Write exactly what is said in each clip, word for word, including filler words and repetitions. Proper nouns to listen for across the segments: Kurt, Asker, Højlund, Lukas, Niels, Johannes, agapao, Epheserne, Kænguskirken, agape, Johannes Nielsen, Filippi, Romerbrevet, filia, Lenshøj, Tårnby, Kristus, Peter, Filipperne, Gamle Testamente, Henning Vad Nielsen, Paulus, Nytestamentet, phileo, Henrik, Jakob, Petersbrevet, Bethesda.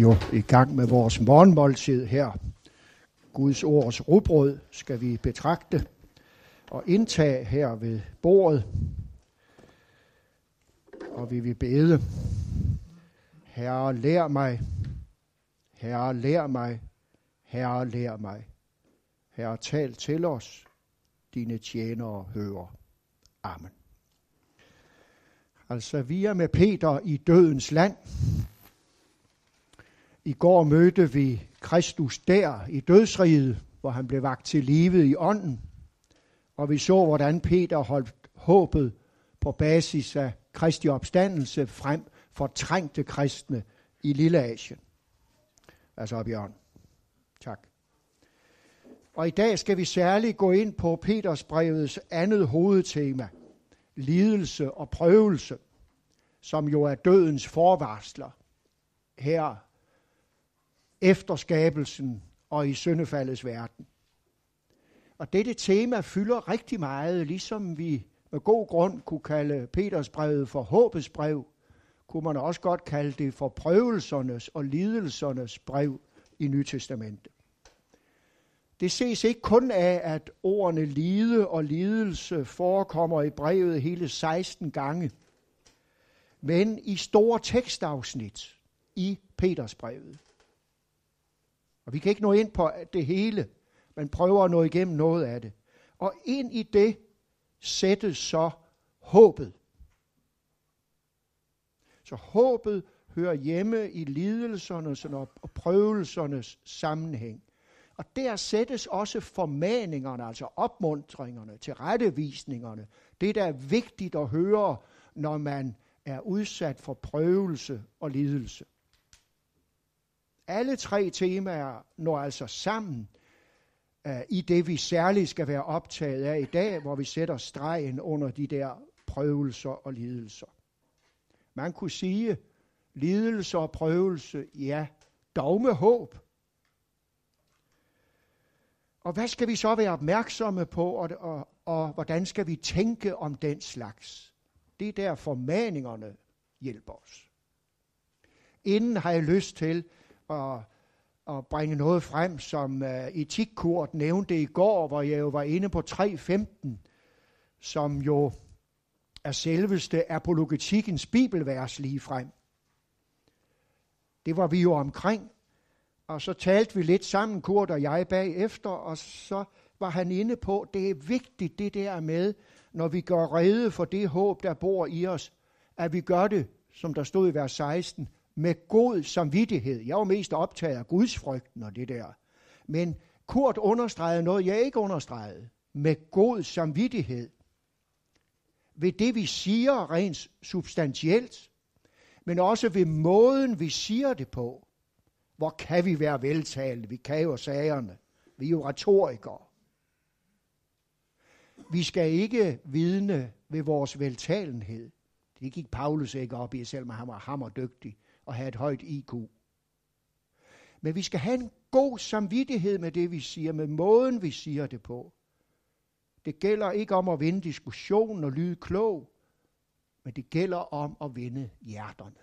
jo i gang med vores morgenmåltid her. Guds ords rugbrød skal vi betragte og indtage her ved bordet. Og vi vil bede: Herre, lær mig. Herre, lær mig. Herre, lær mig. Herre, tal til os. Dine tjenere hører. Amen. Altså, vi er med Peter i dødens land. I går mødte vi Kristus der i dødsriget, hvor han blev vakt til livet i ånden. Og vi så, hvordan Peter holdt håbet på basis af Kristi opstandelse frem for trængte kristne i Lilleasien. Altså op i ånden. Tak. Og i dag skal vi særligt gå ind på Petersbrevets andet hovedtema, lidelse og prøvelse, som jo er dødens forvarsler her efter skabelsen og i syndefaldets verden. Og dette tema fylder rigtig meget, ligesom vi med god grund kunne kalde Petersbrevet for håbets brev, kunne man også godt kalde det for prøvelsernes og lidelsernes brev i Nytestamentet. Det ses ikke kun af, at ordene lide og lidelse forekommer i brevet hele seksten gange, men i store tekstafsnit i Petersbrevet. Og vi kan ikke nå ind på det hele, men prøver at nå igennem noget af det. Og ind i det sættes så håbet. Så håbet hører hjemme i lidelsernes og prøvelsernes sammenhæng. Og der sættes også formaningerne, altså opmuntringerne, tilrettevisningerne. Det, der er vigtigt at høre, når man er udsat for prøvelse og lidelse. Alle tre temaer når altså sammen uh, i det, vi særligt skal være optaget af i dag, hvor vi sætter stregen under de der prøvelser og lidelser. Man kunne sige, lidelse og prøvelse, ja, dog med håb. Og hvad skal vi så være opmærksomme på, og, og, og hvordan skal vi tænke om den slags? Det er der formaningerne hjælper os. Inden har jeg lyst til at, at bringe noget frem, som uh, Etikkurt nævnte i går, hvor jeg jo var inde på tre femten, som jo er selveste apologetikkens bibelvers lige frem. Det var vi jo omkring. Og så talte vi lidt sammen, Kurt og jeg, bagefter, og så var han inde på, det er vigtigt det der med, når vi gør rede for det håb, der bor i os, at vi gør det, som der stod i vers seksten, med god samvittighed. Jeg var mest optaget af gudsfrygten og det der. Men Kurt understregede noget, jeg ikke understregede. Med god samvittighed. Ved det, vi siger rent substantielt, men også ved måden, vi siger det på. Hvor kan vi være veltalende? Vi kan jo sagerne. Vi er jo retorikere. Vi skal ikke vidne ved vores veltalenhed. Det gik Paulus ikke op i, selvom han var hammerdygtig og havde et højt I Q. Men vi skal have en god samvittighed med det, vi siger, med måden, vi siger det på. Det gælder ikke om at vinde diskussionen og lyde klog, men det gælder om at vinde hjerterne.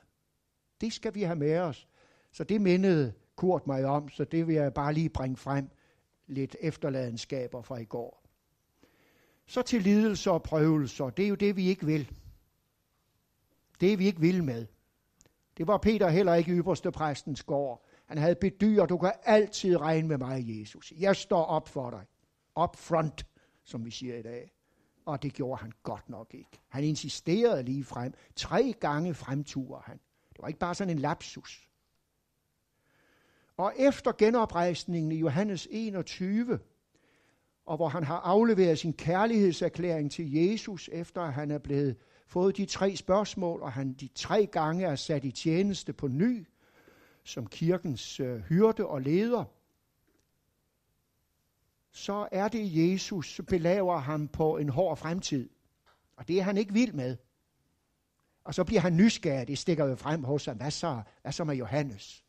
Det skal vi have med os. Så det mindede Kurt mig om, så det vil jeg bare lige bringe frem, lidt efterladenskaber fra i går. Så til lidelser og prøvelser, det er jo det, vi ikke vil. Det vi ikke vil med. Det var Peter heller ikke i ypperste præstens gård. Han havde bedyret, du kan altid regne med mig, Jesus. Jeg står op for dig. Up front, som vi siger i dag. Og det gjorde han godt nok ikke. Han insisterede lige frem. Tre gange fremturer han. Det var ikke bare sådan en lapsus. Og efter genoprejsningen i Johannes enogtyve, og hvor han har afleveret sin kærlighedserklæring til Jesus, efter at han er blevet fået de tre spørgsmål, og han de tre gange er sat i tjeneste på ny, som kirkens øh, hyrde og leder, så er det Jesus, som belaver ham på en hård fremtid. Og det er han ikke vild med. Og så bliver han nysgerrig, det stikker jo frem hos ham, hvad så, hvad så med Johannes?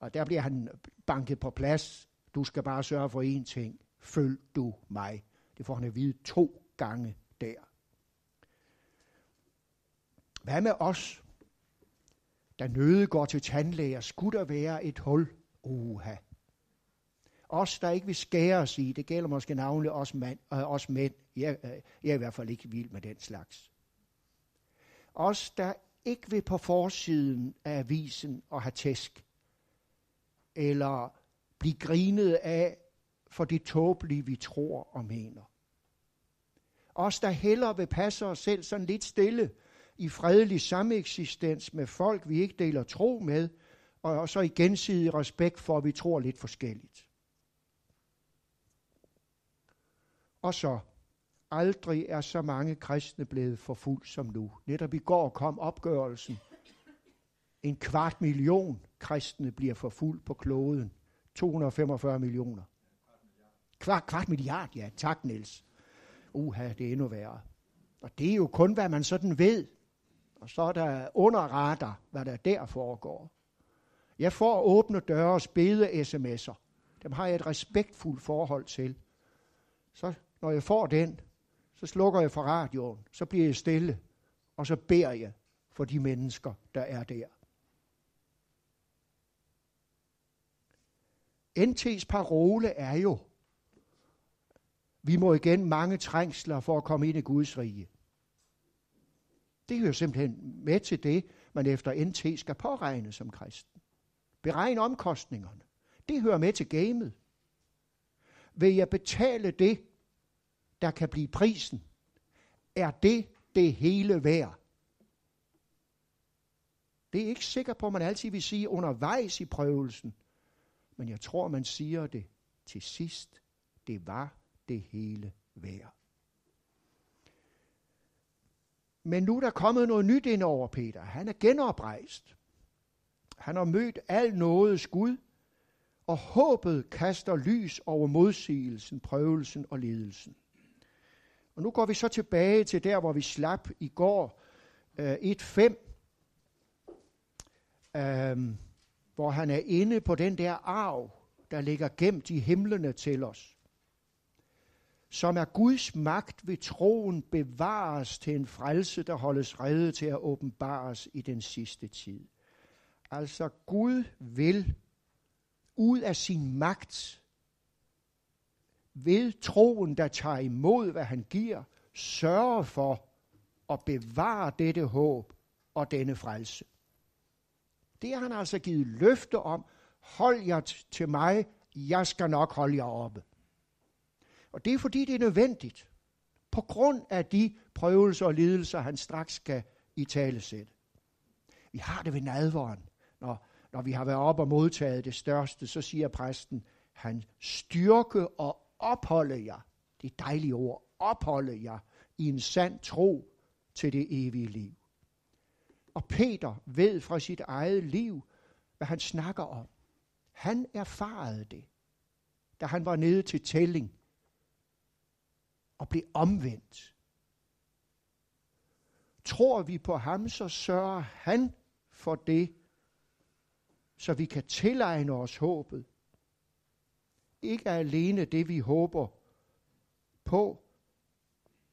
Og der bliver han banket på plads. Du skal bare sørge for én ting. Følg du mig. Det får han at vide to gange der. Hvad med os? Da nøde går til tandlæger, skulle der være et hul. Oha. Os, der ikke vil skære os i, det gælder måske navnlig os, mand, øh, os mænd. Jeg, øh, jeg er i hvert fald ikke vild med den slags. Os, der ikke vil på forsiden af avisen og have tæsk, eller blive grinet af for det tåbelige, vi tror og mener. Os, der hellere vil passe os selv sådan lidt stille, i fredelig sameksistens med folk, vi ikke deler tro med, og så i gensidig respekt for, at vi tror lidt forskelligt. Og så, aldrig er så mange kristne blevet forfulgt som nu. Netop i går kom opgørelsen. En kvart million kristne bliver forfulgt på kloden. to hundrede og femogfyrre millioner. Kvart, kvart milliard, ja. Tak, Niels. Uha, det er endnu værre. Og det er jo kun, hvad man sådan ved. Og så er der under radar, hvad der der foregår. Jeg får åbne døre og spæde sms'er. Dem har jeg et respektfuldt forhold til. Så når jeg får den, så slukker jeg for radioen, så bliver jeg stille, og så beder jeg for de mennesker, der er der. N T's parole er jo, vi må igen mange trængsler for at komme ind i Guds rige. Det hører simpelthen med til det, man efter N T skal påregne som kristen. Beregne omkostningerne. Det hører med til gamet. Vil jeg betale det, der kan blive prisen? Er det det hele værd? Det er ikke sikkert på, at man altid vil sige undervejs i prøvelsen. Men jeg tror, man siger det til sidst. Det var det hele værd. Men nu er der kommet noget nyt ind over Peter. Han er genoprejst. Han har mødt al nådes Gud, og håbet kaster lys over modsigelsen, prøvelsen og ledelsen. Og nu går vi så tilbage til der, hvor vi slap i går, øh, et fem, øh, hvor han er inde på den der arv, der ligger gemt i himlene til os, som er Guds magt ved troen bevares til en frelse, der holdes rede til at åbenbares i den sidste tid. Altså Gud vil ud af sin magt, ved troen, der tager imod, hvad han giver, sørge for at bevare dette håb og denne frelse. Det har han altså givet løfte om. Hold jer til mig, jeg skal nok holde jer oppe. Og det er fordi, det er nødvendigt, på grund af de prøvelser og lidelser, han straks skal i tale sætte. Vi har det ved nadveren. Når, når vi har været op og modtaget det største, så siger præsten, han styrke og opholde jer, det er dejlige ord, opholde jer i en sand tro til det evige liv. Og Peter ved fra sit eget liv, hvad han snakker om. Han erfarede det, da han var nede til tælling og blev omvendt. Tror vi på ham, så sørger han for det, så vi kan tilegne os håbet. Ikke alene det, vi håber på,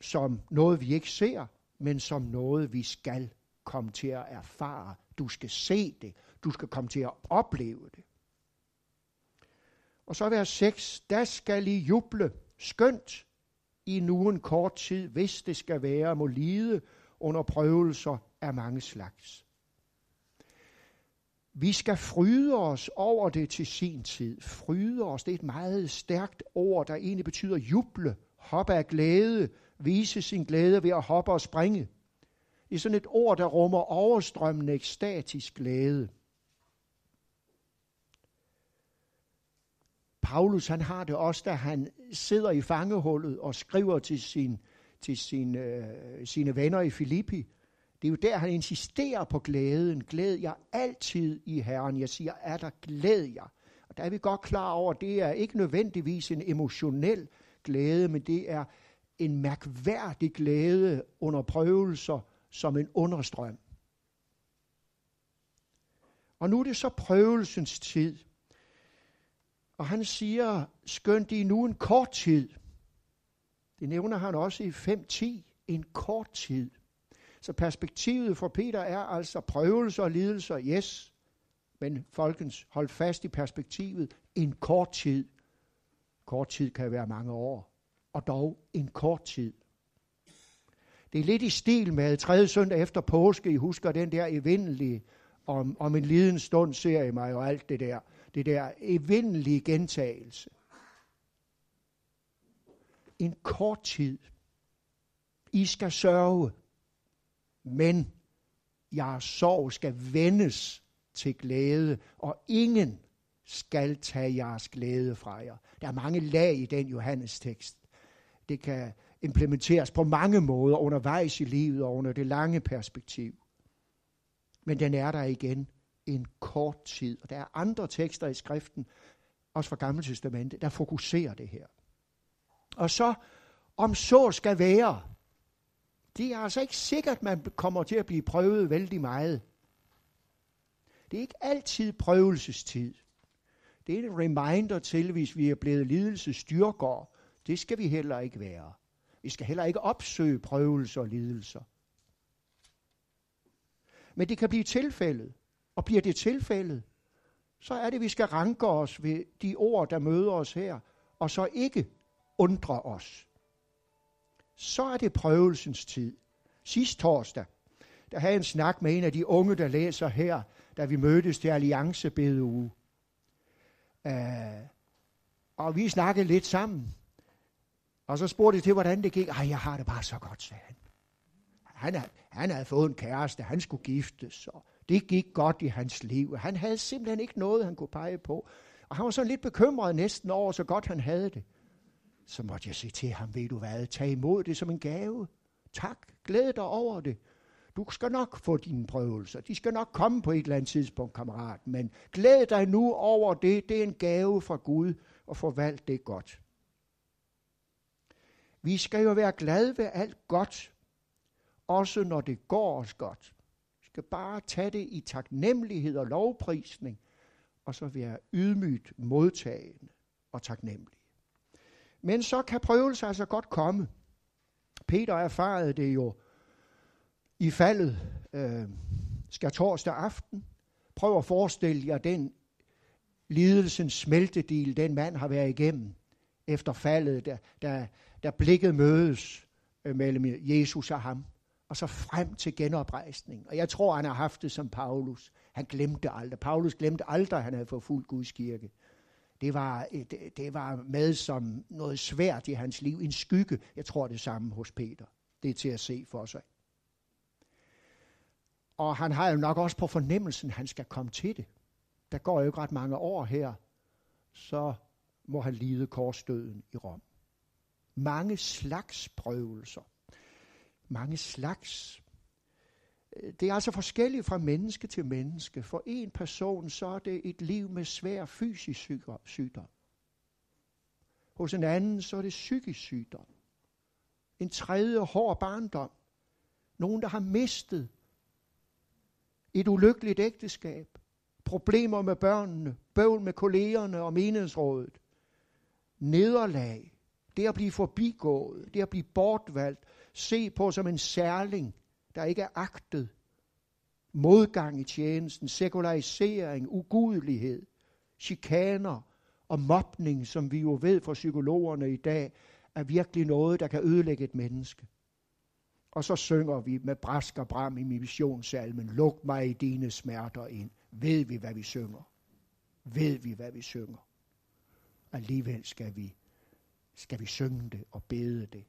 som noget, vi ikke ser, men som noget, vi skal komme til at erfare. Du skal se det. Du skal komme til at opleve det. Og så vers seks. Da skal I juble, skønt I nu en kort tid, hvis det skal være, må lide under prøvelser af mange slags. Vi skal fryde os over det til sin tid. Fryde os, det er et meget stærkt ord, der egentlig betyder juble, hoppe af glæde, vise sin glæde ved at hoppe og springe. Det er sådan et ord, der rummer overstrømmende ekstatisk glæde. Paulus, han har det også, da han sidder i fangehullet og skriver til, sin, til sin, øh, sine venner i Filippi. Det er jo der, han insisterer på glæden. Glæd jer altid i Herren. Jeg siger, er der glæd jer. Og der er vi godt klar over, at det er ikke nødvendigvis en emotionel glæde, men det er en mærkværdig glæde under prøvelser som en understrøm. Og nu er det så prøvelsens tid. Og han siger, skønt I nu en kort tid. Det nævner han også i fem ti. En kort tid. Så perspektivet for Peter er altså prøvelser og lidelser, yes. Men folkens, hold fast i perspektivet. En kort tid. Kort tid kan være mange år. Og dog en kort tid. Det er lidt i stil med tredje søndag efter påske. I husker den der evindelige, om, om en liden stund ser I mig og alt det der. Det der evindelige gentagelse. En kort tid. I skal sørge, men jeres sorg skal vendes til glæde, og ingen skal tage jeres glæde fra jer. Der er mange lag i den Johannes tekst. Det kan implementeres på mange måder undervejs i livet og under det lange perspektiv. Men den er der igen en kort tid. Og der er andre tekster i skriften, også fra Gamle Testamente, der fokuserer det her. Og så, om så skal være, det er altså ikke sikkert, man kommer til at blive prøvet vældig meget. Det er ikke altid prøvelsestid. Det er en reminder til, hvis vi er blevet lidelsesstyrkere. Det skal vi heller ikke være. Vi skal heller ikke opsøge prøvelser og lidelser. Men det kan blive tilfældet. Og bliver det tilfældet, så er det, vi skal ranke os ved de ord, der møder os her, og så ikke undre os. Så er det prøvelsens tid. Sidst torsdag, der havde jeg en snak med en af de unge, der læser her, da vi mødtes til alliancebedeuge. Uh, og vi snakkede lidt sammen. Og så spurgte jeg til, hvordan det gik. Ej, jeg har det bare så godt, sagde han. Han, han havde fået en kæreste, han skulle giftes, og det gik godt i hans liv. Han havde simpelthen ikke noget, han kunne pege på. Og han var sådan lidt bekymret næsten over, så godt han havde det. Så måtte jeg sige til ham, ved du hvad, tag imod det som en gave. Tak, glæd dig over det. Du skal nok få dine prøvelser. De skal nok komme på et eller andet tidspunkt, kammerat. Men glæd dig nu over det. Det er en gave fra Gud, og forvalt det godt. Vi skal jo være glade ved alt godt, også når det går os godt. Vi skal bare tage det i taknemmelighed og lovprisning, og så være ydmygt modtagende og taknemmelig. Men så kan prøvelser altså godt komme. Peter erfarede det jo i faldet øh, skal torsdag aften. Prøv at forestille jer den lidelsens smeltedil, den mand har været igennem efter faldet, da, da, da blikket mødes øh, mellem Jesus og ham, og så frem til genoprejsning. Og jeg tror, han har haft det som Paulus. Han glemte aldrig. Paulus glemte aldrig, at han havde forfulgt Guds kirke. Det var, et, det var med som noget svært i hans liv. En skygge. Jeg tror, det samme hos Peter. Det er til at se for sig. Og han har jo nok også på fornemmelsen, at han skal komme til det. Der går jo ikke ret mange år her, så må han lide korsdøden i Rom. Mange slags prøvelser. Mange slags. Det er altså forskelligt fra menneske til menneske. For en person, så er det et liv med svær fysisk sygdom. Hos en anden, så er det psykisk sygdom. En tredje hård barndom. Nogen, der har mistet. Et ulykkeligt ægteskab, problemer med børnene, bøvl med kollegerne og menighedsrådet, nederlag, det at blive forbigået, det at blive bortvalgt, se på som en særling, der ikke er agtet, modgang i tjenesten, sekularisering, ugudelighed, chikaner og mobning, som vi jo ved fra psykologerne i dag, er virkelig noget, der kan ødelægge et menneske. Og så synger vi med brask og bram i missionssalmen, luk mig i dine smerter ind. Ved vi, hvad vi synger? Ved vi, hvad vi synger? Alligevel skal vi, skal vi synge det og bede det,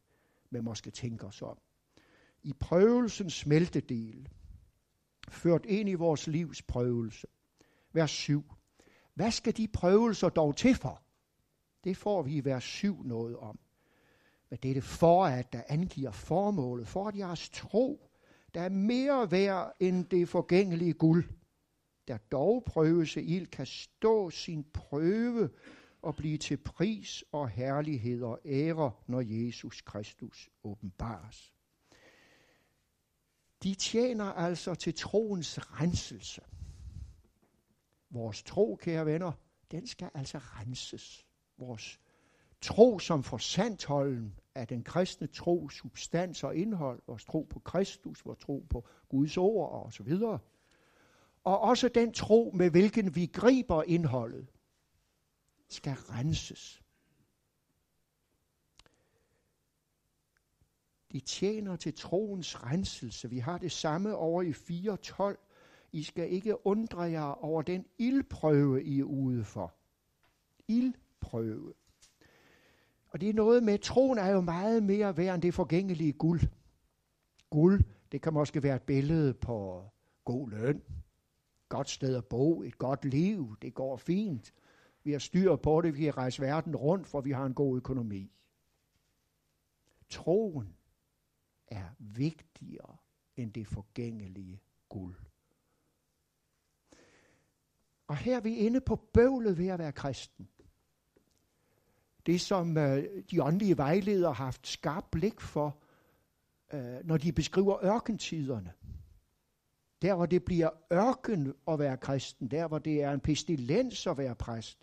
men måske tænke os om. I prøvelsens smeltedel, ført ind i vores livs prøvelse. Vers syv. Hvad skal de prøvelser dog til for? Det får vi i vers syv noget om. Men det er det for, at der angiver formålet, for at jeres tro, der er mere værd end det forgængelige guld, der dog prøves i ild, kan stå sin prøve og blive til pris og herlighed og ære, når Jesus Kristus åbenbares. De tjener altså til troens renselse. Vores tro, kære venner, den skal altså renses. Vores Tro som forsandtholden af den kristne tro, substans og indhold, vores tro på Kristus, vores tro på Guds ord og så videre. Og også den tro, med hvilken vi griber indholdet, skal renses. De tjener til troens renselse. Vi har det samme over i fire tolv. I skal ikke undre jer over den ildprøve, I er ude for. Ildprøve. Og det er noget med, troen er jo meget mere værd end det forgængelige guld. Guld, det kan måske være et billede på god løn, godt sted at bo, et godt liv, det går fint. Vi har styr på det, vi kan rejse verden rundt, for vi har en god økonomi. Troen er vigtigere end det forgængelige guld. Og her er vi inde på bøvlet ved at være kristen. Det, som øh, de åndelige vejledere har haft skarpt blik for, øh, når de beskriver ørkentiderne. Der, hvor det bliver ørken at være kristen, der, hvor det er en pestilens at være præst,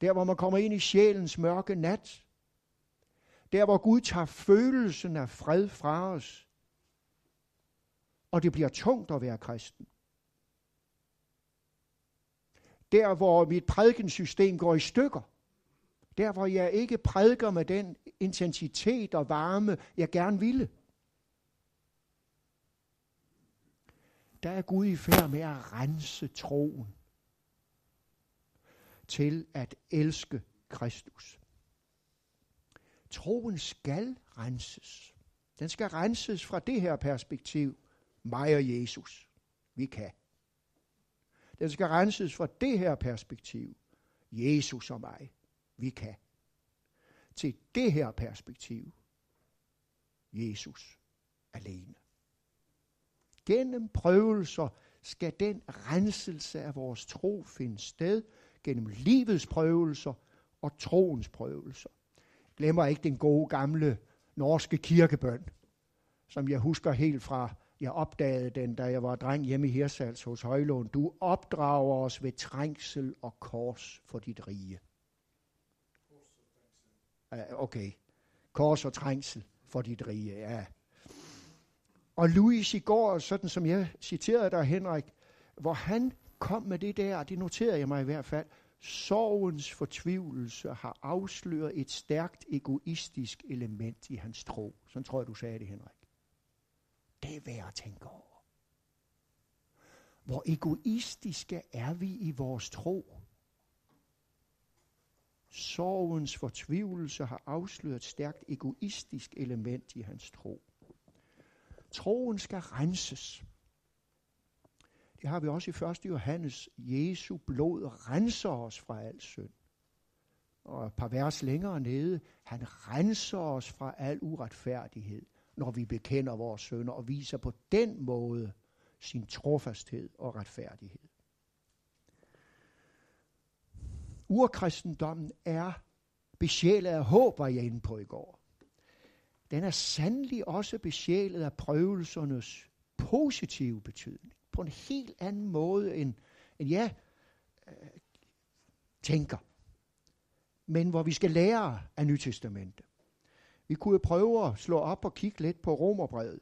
der, hvor man kommer ind i sjælens mørke nat, der, hvor Gud tager følelsen af fred fra os, og det bliver tungt at være kristen. Der, hvor mit prædikensystem går i stykker, der, hvor jeg ikke prædiker med den intensitet og varme, jeg gerne ville. Der er Gud i færd med at rense troen til at elske Kristus. Troen skal renses. Den skal renses fra det her perspektiv. Mig og Jesus. Vi kan. Den skal renses fra det her perspektiv. Jesus og mig. Vi kan. Til det her perspektiv. Jesus alene. Gennem prøvelser skal den renselse af vores tro finde sted. Gennem livets prøvelser og troens prøvelser. Glemmer ikke den gode gamle norske kirkebøn, som jeg husker helt fra, jeg opdagede den, da jeg var dreng hjemme i Hirsal hos Højlund. Du opdrager os ved trængsel og kors for dit rige. Okay, kors og trængsel for dit rige, ja. Og Louis i går, sådan som jeg citerede dig, Henrik, hvor han kom med det der, det noterede jeg mig i hvert fald, sorgens fortvivlelse har afsløret et stærkt egoistisk element i hans tro. Sådan tror jeg, du sagde det, Henrik. Det er værd at tænke over. Hvor egoistiske er vi i vores tro? Sorgens fortvivlelse har afsløret et stærkt egoistisk element i hans tro. Troen skal renses. Det har vi også i første Johannes. Jesu blod renser os fra al synd. Og et par vers længere nede. Han renser os fra al uretfærdighed, når vi bekender vores synder og viser på den måde sin trofasthed og retfærdighed. Urkristendommen er besjælet af håb, var jeg inde på i går. Den er sandelig også besjælet af prøvelsernes positive betydning. På en helt anden måde, end, end jeg øh, tænker. Men hvor vi skal lære af Nytestamentet. Vi kunne prøve at slå op og kigge lidt på Romerbrevet.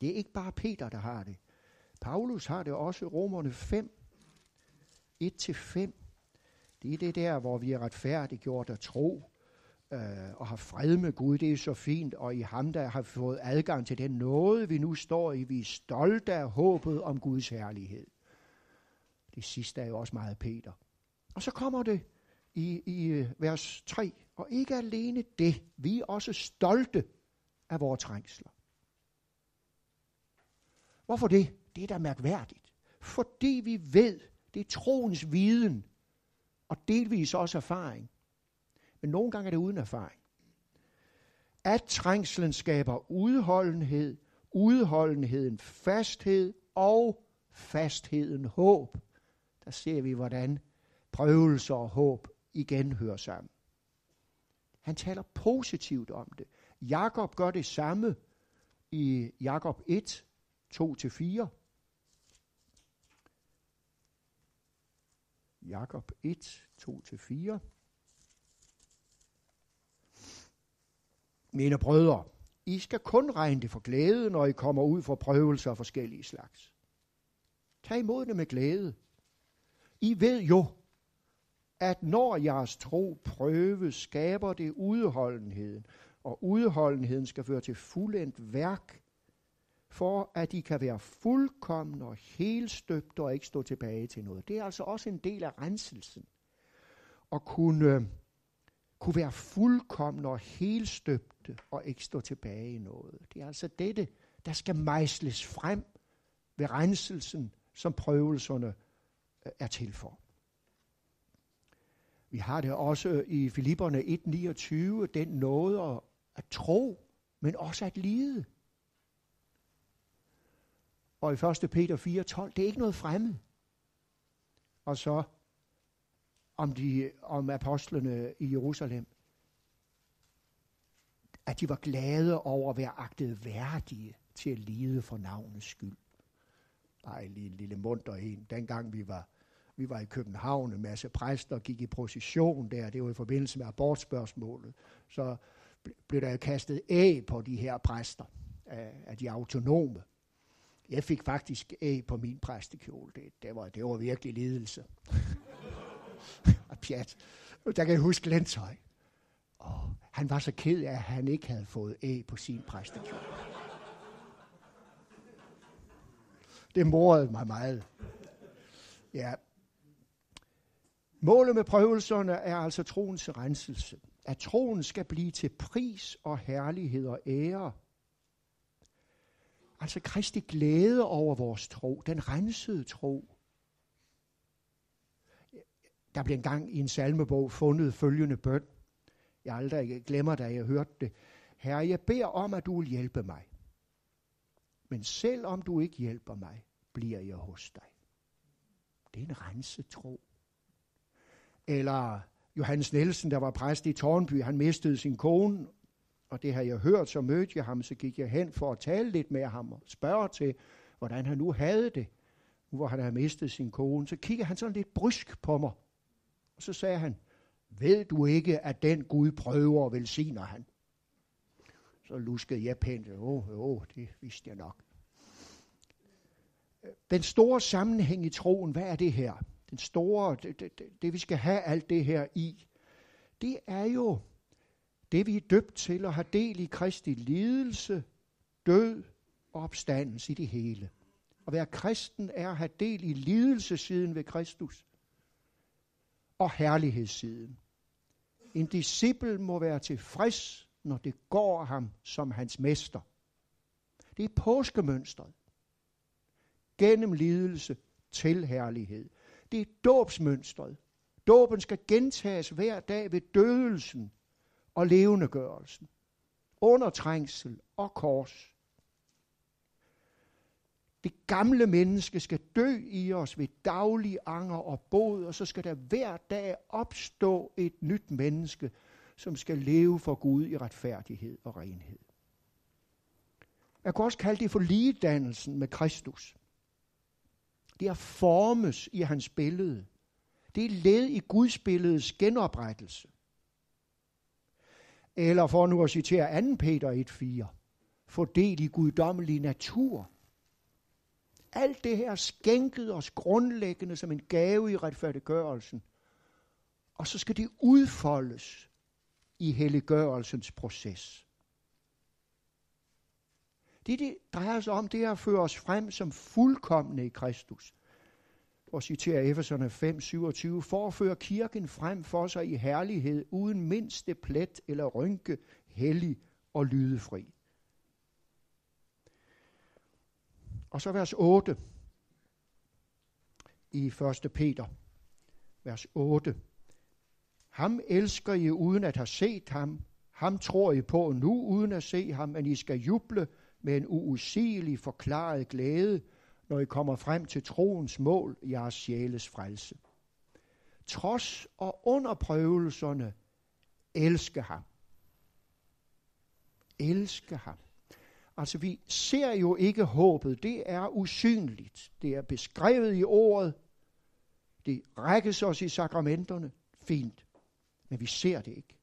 Det er ikke bare Peter, der har det. Paulus har det også, Romerne fem, et til fem. Det er det der, hvor vi er retfærdiggjort af tro øh, og har fred med Gud. Det er så fint, og i ham, der har fået adgang til den nåde, vi nu står i. Vi er stolte af håbet om Guds herlighed. Det sidste er jo også meget Peter. Og så kommer det i, i vers tre. Og ikke alene det, vi er også stolte af vores trængsler. Hvorfor det? Det er da mærkværdigt. Fordi vi ved, det er troens viden, og delvis også erfaring. Men nogle gange er det uden erfaring. At trængslen skaber udholdenhed, udholdenheden fasthed, og fastheden håb. Der ser vi, hvordan prøvelser og håb igen hører sammen. Han taler positivt om det. Jakob gør det samme i Jakob et, to til fire. Jakob et, to til fire. Mine brødre, I skal kun regne det for glæde, når I kommer ud for prøvelser af forskellige slags. Tag imod det med glæde. I ved jo, at når jeres tro prøves, skaber det udholdenheden, og udholdenheden skal føre til fuldendt værk, for at I kan være fuldkomne og helstøbte og ikke stå tilbage til noget. Det er altså også en del af renselsen. At kunne, kunne være fuldkomne og helstøbte og ikke stå tilbage i noget. Det er altså dette, der skal mejsles frem ved renselsen, som prøvelserne er til for. Vi har det også i Filipperne et niogtyve, den nåde at tro, men også at lide. Og i første Peter fire tolv, det er ikke noget fremmed. Og så om, de, om apostlene i Jerusalem, at de var glade over at være agtet værdige til at lide for navnets skyld. Ej, lige en lille munter en. Dengang vi var, vi var i København, en masse præster gik i procession der, det var i forbindelse med abortspørgsmålet, så blev der jo kastet æg på de her præster, af de autonome. Jeg fik faktisk æg på min præstekjole. Det, det, var, det var virkelig lidelse. Og pjat. Der kan jeg huske Lenshøj. Oh, han var så ked af, at han ikke havde fået æg på sin præstekjole. Det morede mig meget. Ja. Målet med prøvelserne er altså troens renselse. At troen skal blive til pris og herlighed og ære. Altså Kristi glæde over vores tro, den rensede tro. Der blev engang i en salmebog fundet følgende bøn. Jeg aldrig glemmer, da jeg hørte det. Herre, jeg beder om, at du vil hjælpe mig. Men selv om du ikke hjælper mig, bliver jeg hos dig. Det er en renset tro. Eller Johannes Nielsen, der var præst i Tårnby, han mistede sin kone. Og det har jeg hørt, så mødte jeg ham, så gik jeg hen for at tale lidt med ham og spørge til, hvordan han nu havde det, nu hvor han havde mistet sin kone. Så kiggede han sådan lidt brysk på mig, og så sagde han, ved du ikke, at den Gud prøver og velsigner han? Så luskede jeg pænt, åh, åh, det vidste jeg nok. Den store sammenhæng i troen, hvad er det her? Den store, det, det, det, det vi skal have alt det her i, det er jo, det vi er døbt til og har del i Kristi lidelse, død og opstandelse i det hele. At være kristen er at have del i lidelsesiden ved Kristus og herlighedssiden. En disciple må være tilfreds, når det går ham som hans mester. Det er påskemønstret. Gennem lidelse til herlighed. Det er dåbsmønstret. Dåben skal gentages hver dag ved dødelsen og levendegørelsen, under trængsel og kors. Det gamle menneske skal dø i os ved daglige anger og bod, og så skal der hver dag opstå et nyt menneske, som skal leve for Gud i retfærdighed og renhed. Jeg kan også kalde det for ligedannelsen med Kristus. Det er formes i hans billede. Det er led i Guds billedes genoprettelse. Eller for nu at citere anden Peter et fire, få del i guddommelig natur. Alt det her skænkede os grundlæggende som en gave i retfærdiggørelsen. Og så skal det udfoldes i helliggørelsens proces. Det, det drejer sig om, det er at føre os frem som fuldkomne i Kristus. Og citerer Epheserne fem syvogtyve, forfører kirken frem for sig i herlighed, uden mindste plet eller rynke, hellig og lydefri. Og så vers otte i første Peter, vers otte. Ham elsker I uden at have set ham, ham tror I på nu uden at se ham, men I skal juble med en uudsigelig forklaret glæde, når I kommer frem til troens mål, jeres sjæles frelse. Trods og under prøvelserne, elske ham. Elske ham. Altså vi ser jo ikke håbet, det er usynligt. Det er beskrevet i ordet, det rækkes os i sakramenterne, fint. Men vi ser det ikke.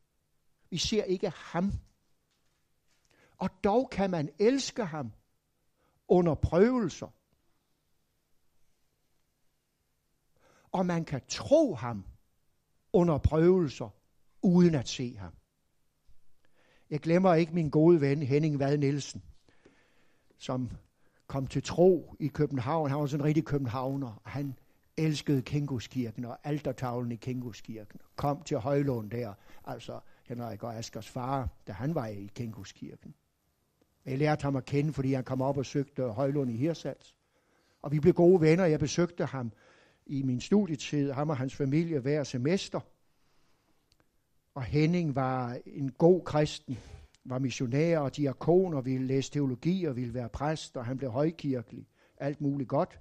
Vi ser ikke ham, Og dog kan man elske ham under prøvelser. Og man kan tro ham under prøvelser, uden at se ham. Jeg glemmer ikke min gode ven Henning Vad Nielsen, som kom til tro i København. Han var sådan en rigtig københavner. Han elskede Kænguskirken og altertavlen i Kænguskirken. Kom til Højlund der, altså Henrik og Askers far, da han var i Kænguskirken. Jeg lærte ham at kende, fordi han kom op og søgte Højlund i Hirsal. Og vi blev gode venner. Jeg besøgte ham i min studietid, ham og hans familie hver semester. Og Henning var en god kristen, var missionær og diakon, og ville læse teologi og ville være præst, og han blev højkirkelig. Alt muligt godt.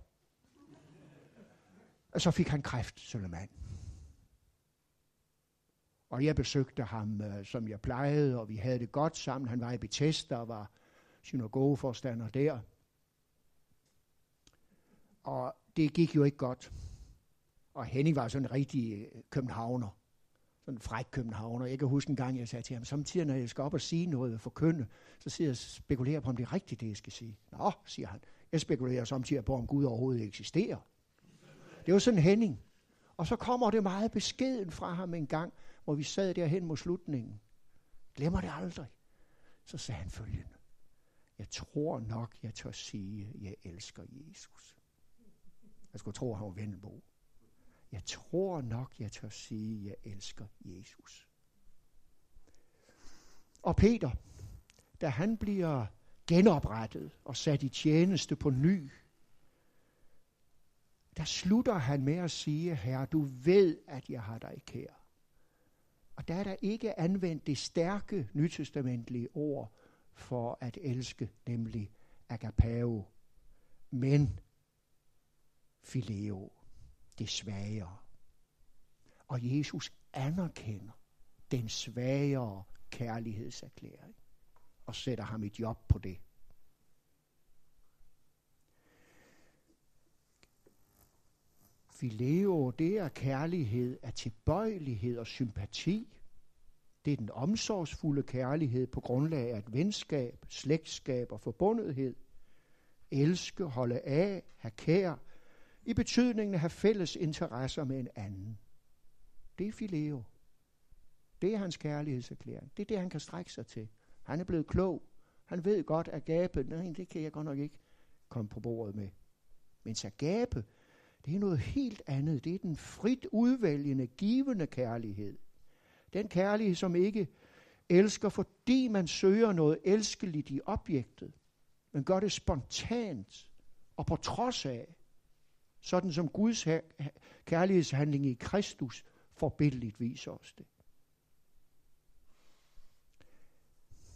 Og så fik han kræft, Søleman. Og jeg besøgte ham, som jeg plejede, og vi havde det godt sammen. Han var i Bethesda og var synagogeforstander der. Og det gik jo ikke godt. Og Henning var sådan en rigtig københavner. Sådan en fræk københavner. Jeg kan huske en gang, jeg sagde til ham, samtidig når jeg skal op og sige noget og forkynde, så siger jeg spekulerer på, om det er rigtigt, det jeg skal sige. Nå, siger han. Jeg spekulerer samtidig på, om Gud overhovedet eksisterer. Det var sådan Henning. Og så kommer det meget beskeden fra ham en gang, hvor vi sad derhen mod slutningen. Glemmer det aldrig. Så sagde han følgende. Jeg tror nok, jeg tør sige, jeg elsker Jesus. Jeg skulle tro, han var Vendelbo. Jeg tror nok, jeg tør sige, jeg elsker Jesus. Og Peter, da han bliver genoprettet og sat i tjeneste på ny, der slutter han med at sige, Herre, du ved, at jeg har dig kær. Og der er der ikke anvendt det stærke nytestamentlige ord for at elske, nemlig agapao, men phileo, det svagere. Og Jesus anerkender den svagere kærlighedserklæring og sætter ham et job på det. Phileo, det er kærlighed af tilbøjelighed og sympati. Det er den omsorgsfulde kærlighed på grundlag af et venskab, slægtskab og forbundethed. Elske, holde af, have kær. I betydningen at have fælles interesser med en anden. Det er Phileo. Det er hans kærlighedserklæring. Det er det, han kan strække sig til. Han er blevet klog. Han ved godt, at agape, nej, det kan jeg godt nok ikke komme på bordet med. Men agape, det er noget helt andet. Det er den frit udvælgende, givende kærlighed. Den kærlighed, som ikke elsker, fordi man søger noget elskeligt i objektet, men gør det spontant og på trods af, sådan som Guds kærlighedshandling i Kristus forbilledligt viser os det.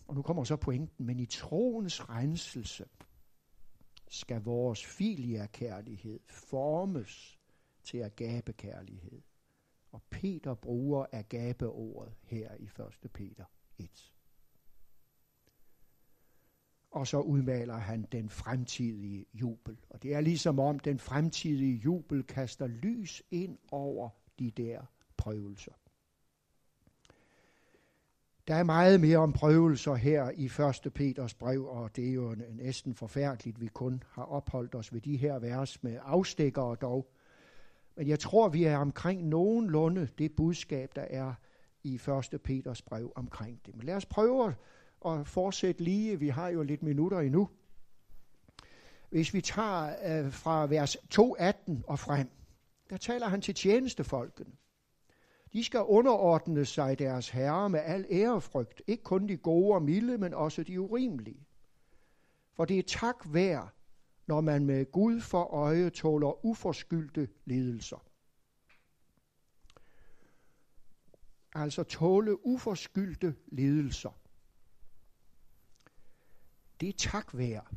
Og nu kommer så pointen, men i troens renselse skal vores filia-kærlighed formes til agape-kærlighed. Og Peter bruger agape-ordet her i første Peter et. Og så udmaler han den fremtidige jubel. Og det er ligesom om den fremtidige jubel kaster lys ind over de der prøvelser. Der er meget mere om prøvelser her i første Peters brev, og det er jo næsten forfærdeligt, vi kun har opholdt os ved de her vers med afstikkere dog. Men jeg tror, vi er omkring nogenlunde det budskab, der er i første Peters brev omkring det. Men lad os prøve og fortsæt lige, vi har jo lidt minutter endnu. Hvis vi tager øh, fra vers to atten og frem, der taler han til tjenestefolkene. De skal underordne sig deres herre med al ærefrygt, ikke kun de gode og milde, men også de urimelige. For det er tak værd, når man med Gud for øje tåler uforskyldte lidelser. Altså tåle uforskyldte lidelser. Det er tak værd.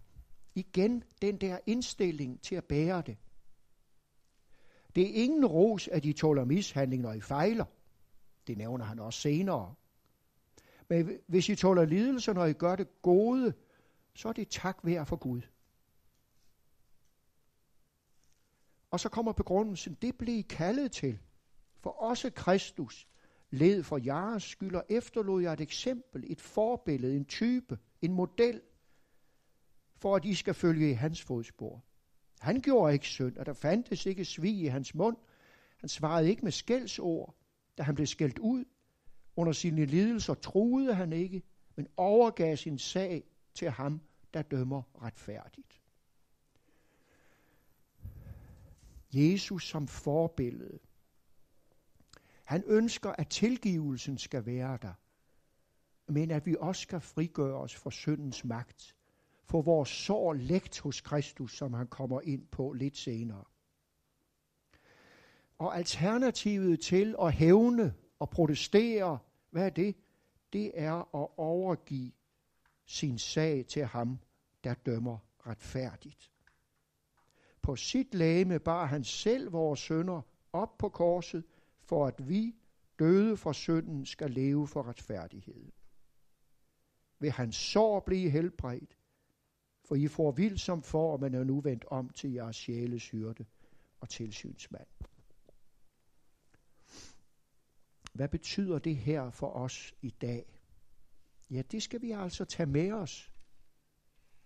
Igen den der indstilling til at bære det. Det er ingen ros, at I tåler mishandling, når I fejler. Det nævner han også senere. Men hvis I tåler lidelser, når I gør det gode, så er det tak værd for Gud. Og så kommer begrundelsen, det blev I kaldet til. For også Kristus led for jeres skyld og efterlod jer et eksempel, et forbillede, en type, en model, for at de skal følge i hans fodspor. Han gjorde ikke synd, og der fandtes ikke svig i hans mund. Han svarede ikke med skældsord, da han blev skældt ud. Under sine lidelser truede han ikke, men overgav sin sag til ham, der dømmer retfærdigt. Jesus som forbillede. Han ønsker, at tilgivelsen skal være der, men at vi også skal frigøre os fra syndens magt, for vores sår lægt hos Kristus, som han kommer ind på lidt senere. Og alternativet til at hævne og protestere, hvad er det? Det er at overgive sin sag til ham, der dømmer retfærdigt. På sit legeme bar han selv vores synder op på korset, for at vi, døde for synden, skal leve for retfærdighed. Vil hans sår blive helbredt, for I får vild som får, men er nu vendt om til jeres sjæles hyrde og tilsynsmand. Hvad betyder det her for os i dag? Ja, det skal vi altså tage med os.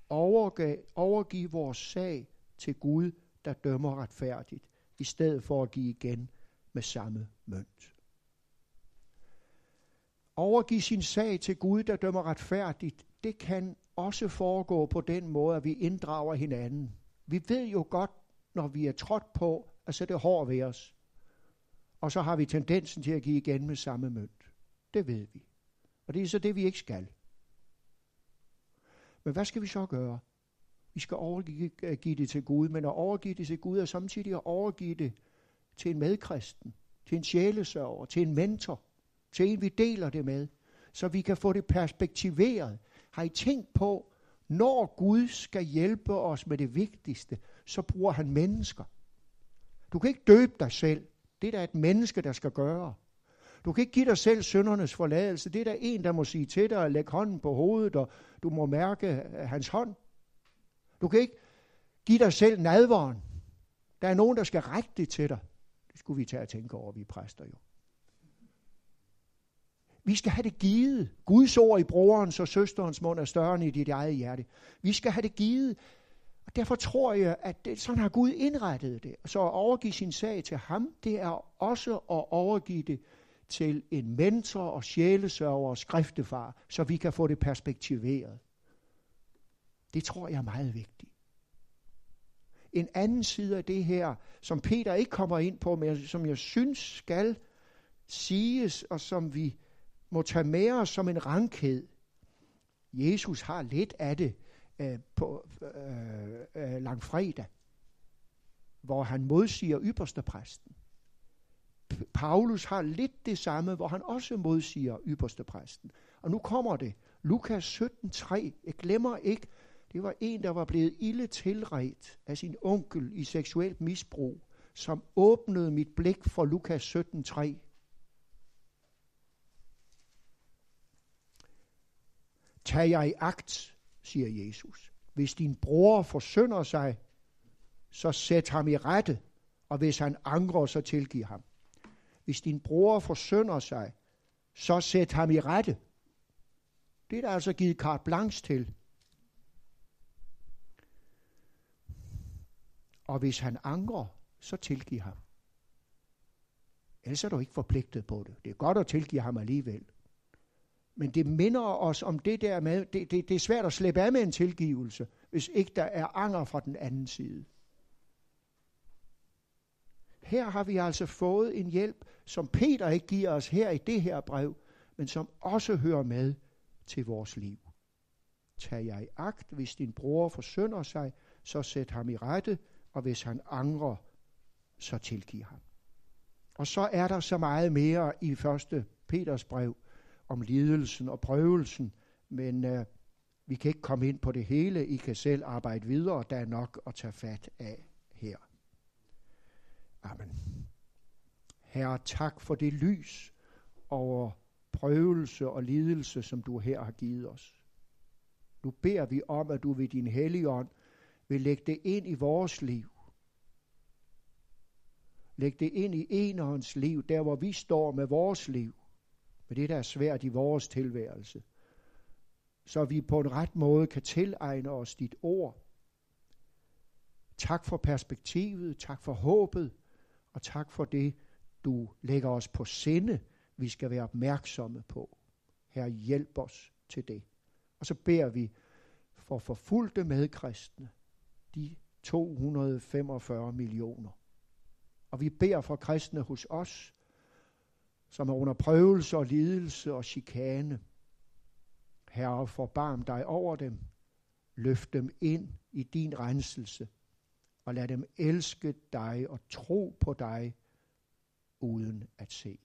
Overgive, overgive vores sag til Gud, der dømmer retfærdigt, i stedet for at give igen med samme mønt. Overgive sin sag til Gud, der dømmer retfærdigt, det kan også foregå på den måde, at vi inddrager hinanden. Vi ved jo godt, når vi er trådt på, at så er det hårdt ved os. Og så har vi tendensen til at give igen med samme mønt. Det ved vi. Og det er så det, vi ikke skal. Men hvad skal vi så gøre? Vi skal overgive det til Gud, men at overgive det til Gud er samtidig at overgive det til en medkristen, til en sjælesørger, til en mentor, til en, vi deler det med, så vi kan få det perspektiveret. Har I tænkt på, når Gud skal hjælpe os med det vigtigste, så bruger han mennesker. Du kan ikke døbe dig selv. Det er da et menneske, der skal gøre. Du kan ikke give dig selv syndernes forladelse. Det er der en, der må sige til dig og lægge hånden på hovedet, og du må mærke hans hånd. Du kan ikke give dig selv nadveren. Der er nogen, der skal række det til dig. Det skulle vi tage at tænke over, vi præster jo. Vi skal have det givet. Guds ord i brorens og søsterens mund er større end i dit eget hjerte. Vi skal have det givet. Og derfor tror jeg, at det, sådan har Gud indrettet det. Så at overgive sin sag til ham, det er også at overgive det til en mentor og sjælesørger og skriftefar, så vi kan få det perspektiveret. Det tror jeg er meget vigtigt. En anden side af det her, som Peter ikke kommer ind på, men som jeg synes skal siges, og som vi må tage med os som en rankhed. Jesus har lidt af det øh, på øh, øh, langfredag, hvor han modsiger ypperstepræsten. P- Paulus har lidt det samme, hvor han også modsiger ypperstepræsten. Og nu kommer det. Lukas sytten tre. Jeg glemmer ikke, det var en, der var blevet ilde tilredt af sin onkel i seksuelt misbrug, som åbnede mit blik for Lukas sytten tre. Tag jer i agt, siger Jesus. Hvis din bror forsynder sig, så sæt ham i rette, og hvis han angrer, så tilgiv ham. Hvis din bror forsynder sig, så sæt ham i rette. Det er der altså givet carte blanche til. Og hvis han angrer, så tilgiv ham. Ellers er du ikke forpligtet på det. Det er godt at tilgive ham alligevel. Men det minder os om det der med, det, det, det er svært at slippe af med en tilgivelse, hvis ikke der er anger fra den anden side. Her har vi altså fået en hjælp, som Peter ikke giver os her i det her brev, men som også hører med til vores liv. Tag jer i agt, hvis din bror forsynder sig, så sæt ham i rette, og hvis han angrer, så tilgiv ham. Og så er der så meget mere i første Peters brev, om lidelsen og prøvelsen, men øh, vi kan ikke komme ind på det hele. I kan selv arbejde videre, der er nok at tage fat af her. Amen. Herre, tak for det lys over prøvelse og lidelse, som du her har givet os. Nu beder vi om, at du ved din hellige ånd vil lægge det ind i vores liv. Læg det ind i enerens liv, der hvor vi står med vores liv. Men det, der er svært i vores tilværelse, så vi på en ret måde kan tilegne os dit ord. Tak for perspektivet, tak for håbet, og tak for det, du lægger os på sinde, vi skal være opmærksomme på. Herre, hjælp os til det. Og så beder vi for forfulgte medkristne, de to hundrede og femogfyrre millioner. Og vi beder for kristne hos os, som er under prøvelse og lidelse og chikane. Herre, forbarm dig over dem. Løft dem ind i din renselse, og lad dem elske dig og tro på dig, uden at se.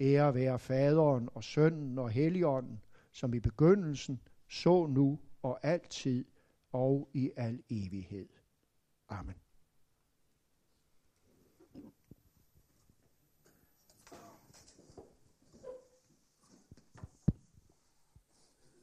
Ære være Faderen og Sønnen og Helligånden, som i begyndelsen, så nu og altid og i al evighed. Amen.